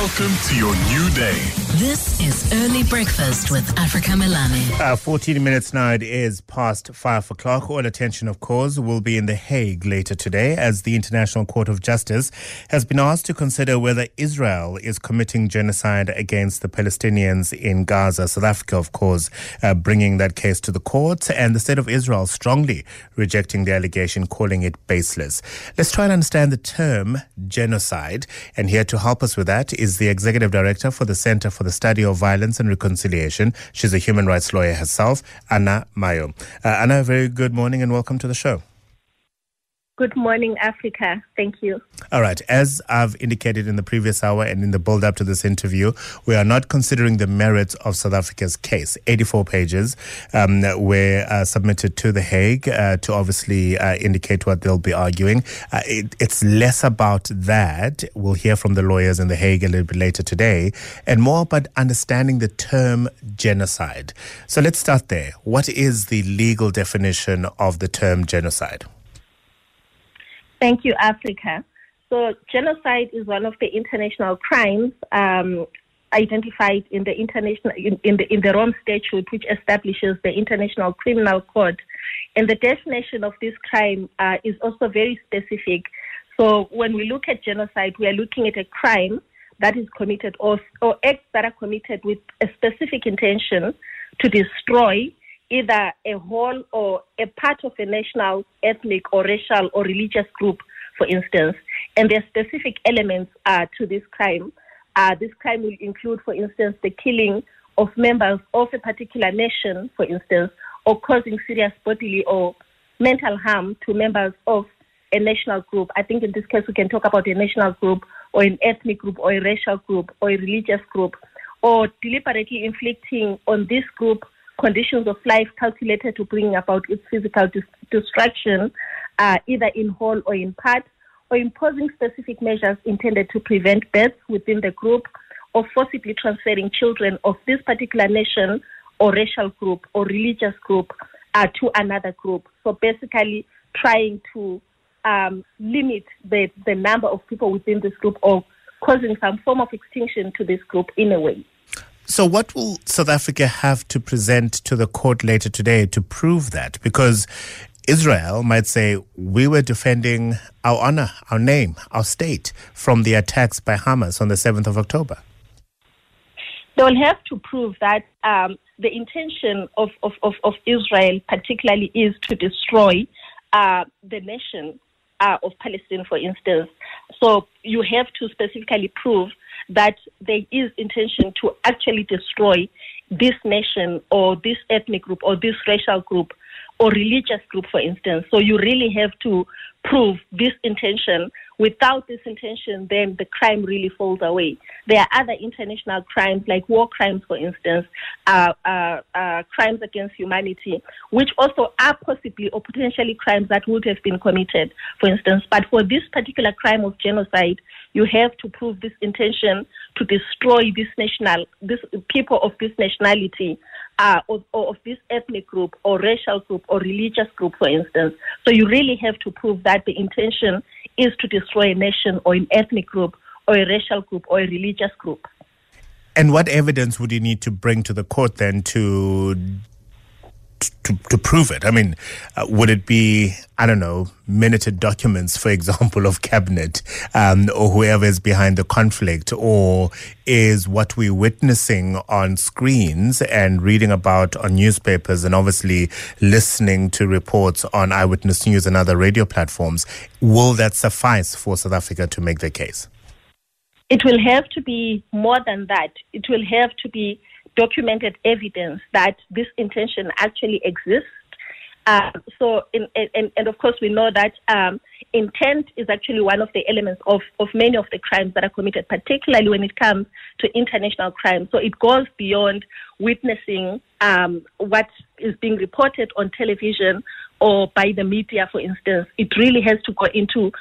Welcome to your new day. This is Early Breakfast with Africa Milani. 14 minutes now, it is past 5 o'clock. All attention, of course, will be in The Hague later today as the International Court of Justice has been asked to consider whether Israel is committing genocide against the Palestinians in Gaza. South Africa, of course, bringing that case to the court, and the State of Israel strongly rejecting the allegation, calling it baseless. Let's try and understand the term genocide, and here to help us with that is the Executive Director for the Centre for the Study of Violence and Reconciliation. She's a human rights lawyer herself, Anna Moyo. Anna, very good morning and welcome to the show. Good morning, Africa. Thank you. All right. As I've indicated in the previous hour and in the build-up to this interview, we are not considering the merits of South Africa's case. 84 pages were submitted to The Hague to obviously indicate what they'll be arguing. It's less about that. We'll hear from the lawyers in The Hague a little bit later today, and more about understanding the term genocide. So let's start there. What is the legal definition of the term genocide? Thank you, Africa. So genocide is one of the international crimes identified in the international in the Rome Statute, which establishes the International Criminal Court. And the definition of this crime is also very specific. So when we look at genocide, we are looking at a crime that is committed or acts that are committed with a specific intention to destroy either a whole or a part of a national, ethnic, or racial or religious group, for instance. And there are specific elements to this crime. This crime will include, for instance, the killing of members of a particular nation, for instance, or causing serious bodily or mental harm to members of a national group. I think in this case we can talk about a national group or an ethnic group or a racial group or a religious group, or deliberately inflicting on this group conditions of life calculated to bring about its physical destruction, either in whole or in part, or imposing specific measures intended to prevent births within the group, or forcibly transferring children of this particular nation or racial group or religious group to another group. So basically trying to limit the number of people within this group or causing some form of extinction to this group in a way. So what will South Africa have to present to the court later today to prove that? Because Israel might say, we were defending our honor, our name, our state from the attacks by Hamas on the 7th of October. They'll have to prove that the intention of Israel particularly is to destroy the nation of Palestine, for instance. So you have to specifically prove that there is intention to actually destroy this nation or this ethnic group or this racial group or religious group, for instance. So you really have to prove this intention. Without this intention, then the crime really falls away. There are other international crimes like war crimes, for instance, crimes against humanity, which also are possibly or potentially crimes that would have been committed, for instance. But for this particular crime of genocide, you have to prove this intention to destroy this people of this nationality or of this ethnic group or racial group or religious group, for instance. So you really have to prove that the intention is to destroy a nation or an ethnic group or a racial group or a religious group. And what evidence would you need to bring to the court then to prove it? I mean, would it be, I don't know, minuted documents, for example, of cabinet or whoever is behind the conflict, or is what we're witnessing on screens and reading about on newspapers and obviously listening to reports on Eyewitness News and other radio platforms, will that suffice for South Africa to make the case? It will have to be more than that. It will have to be documented evidence that this intention actually exists. So, of course, we know that intent is actually one of the elements of many of the crimes that are committed, particularly when it comes to international crime. So it goes beyond witnessing what is being reported on television or by the media, for instance. It really has to go into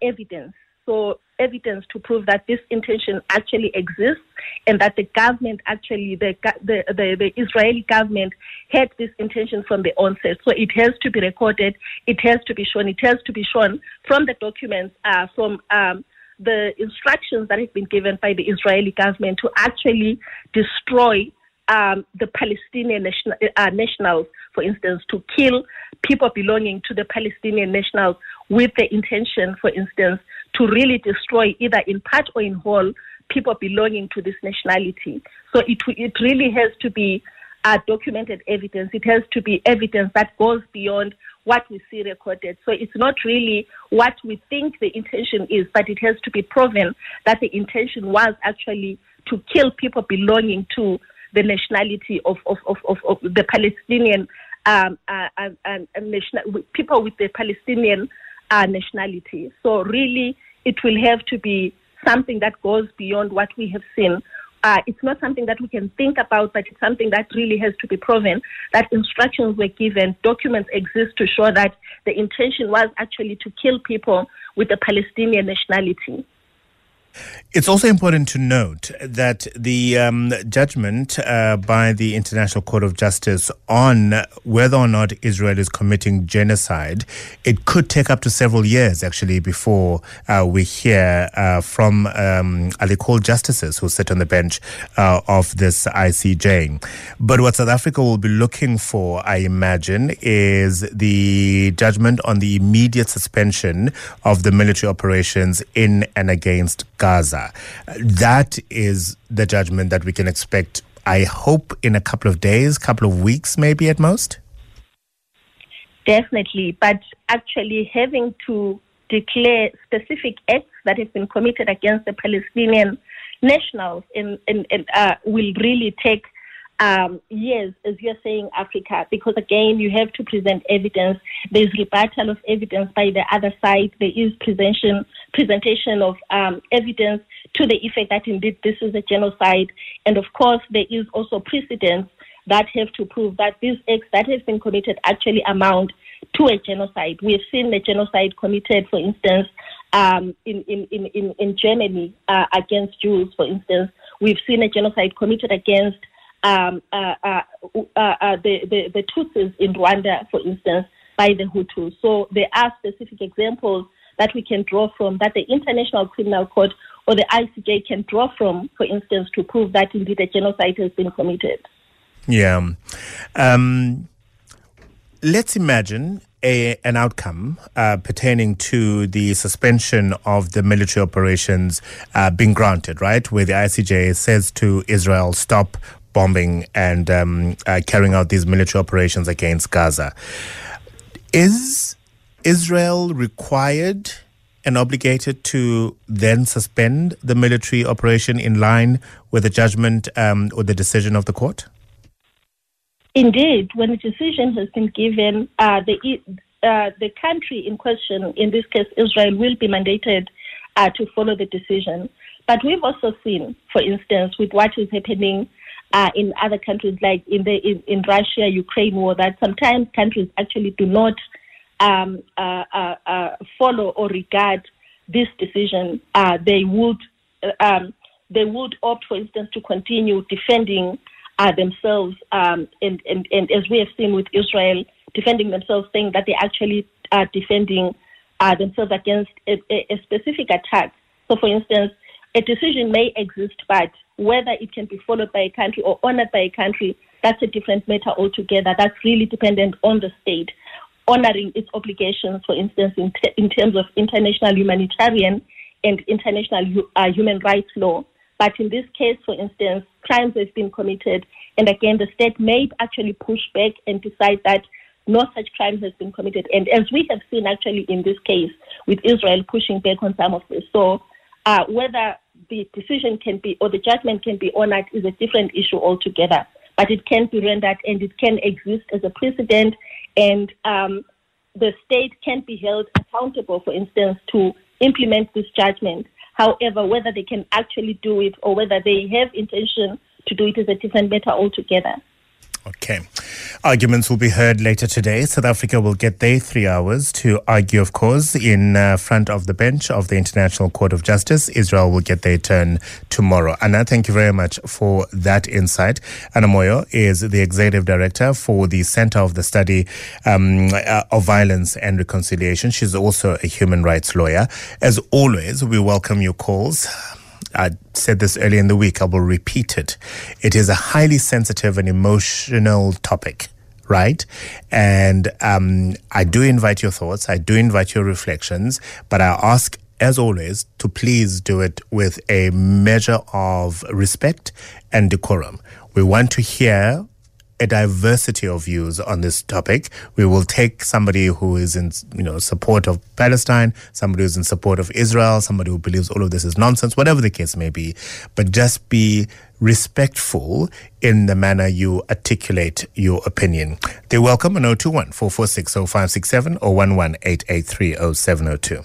evidence. So evidence to prove that this intention actually exists and that the government actually, the Israeli government had this intention from the onset. So it has to be recorded, it has to be shown from the documents, from the instructions that have been given by the Israeli government to actually destroy the Palestinian nationals, for instance, to kill people belonging to the Palestinian nationals with the intention, for instance, to really destroy either in part or in whole people belonging to this nationality. So it really has to be documented evidence. It has to be evidence that goes beyond what we see recorded. So it's not really what we think the intention is, but it has to be proven that the intention was actually to kill people belonging to the nationality of the Palestinian people with the Palestinian nationality. So really, it will have to be something that goes beyond what we have seen. It's not something that we can think about, but it's something that really has to be proven, that instructions were given, documents exist to show that the intention was actually to kill people with the Palestinian nationality. It's also important to note that the judgment by the International Court of Justice on whether or not Israel is committing genocide, it could take up to several years, actually, before we hear from Ali Cole justices who sit on the bench of this ICJ. But what South Africa will be looking for, I imagine, is the judgment on the immediate suspension of the military operations in and against Gaza. That is the judgment that we can expect, I hope, in a couple of days, couple of weeks maybe at most? Definitely. But actually having to declare specific acts that have been committed against the Palestinian nationals will really take years, as you're saying, Africa, because again, you have to present evidence. There's rebuttal of evidence by the other side. There is presentation of evidence to the effect that indeed this is a genocide. And of course, there is also precedents that have to prove that these acts that have been committed actually amount to a genocide. We have seen the genocide committed, for instance, in Germany against Jews, for instance. We've seen a genocide committed against the Tutsis in Rwanda, for instance, by the Hutus. So there are specific examples that we can draw from, that the International Criminal Court or the ICJ can draw from, for instance, to prove that indeed a genocide has been committed. Yeah. Let's imagine an outcome pertaining to the suspension of the military operations being granted, right, where the ICJ says to Israel, stop bombing and carrying out these military operations against Gaza. Is Israel required and obligated to then suspend the military operation in line with the judgment or the decision of the court? Indeed, when a decision has been given, the country in question, in this case Israel, will be mandated to follow the decision. But we've also seen, for instance, with what is happening in other countries, like in Russia, Ukraine war, that sometimes countries actually do not follow or regard this decision. They would opt, for instance, to continue defending themselves, and as we have seen with Israel, defending themselves, saying that they actually are defending themselves against a specific attack. So, for instance, a decision may exist, but whether it can be followed by a country or honored by a country, that's a different matter altogether. That's really dependent on the state honoring its obligations, for instance, in terms of international humanitarian and international human rights law. But in this case, for instance, crimes have been committed. And again, the state may actually push back and decide that no such crime has been committed. And as we have seen actually in this case, with Israel pushing back on some of this. So whether the decision can be, or the judgment can be honored, is a different issue altogether. But it can be rendered and it can exist as a precedent, and the state can be held accountable, for instance, to implement this judgment. However, whether they can actually do it or whether they have intention to do it is a different matter altogether. Okay. Arguments will be heard later today. South Africa will get their 3 hours to argue, of course, in front of the bench of the International Court of Justice. Israel will get their turn tomorrow. Anna, thank you very much for that insight. Anna Moyo is the Executive Director for the Centre of the Study of Violence and Reconciliation. She's also a human rights lawyer. As always, we welcome your calls. I said this earlier in the week, I will repeat it. It is a highly sensitive and emotional topic, right? And I do invite your thoughts, I do invite your reflections, but I ask, as always, to please do it with a measure of respect and decorum. We want to hear a diversity of views on this topic. We will take somebody who is in support of Palestine, somebody who's in support of Israel, somebody who believes all of this is nonsense, whatever the case may be. But just be respectful in the manner you articulate your opinion. They're welcome on 021 446 0567 or 11 883 0702.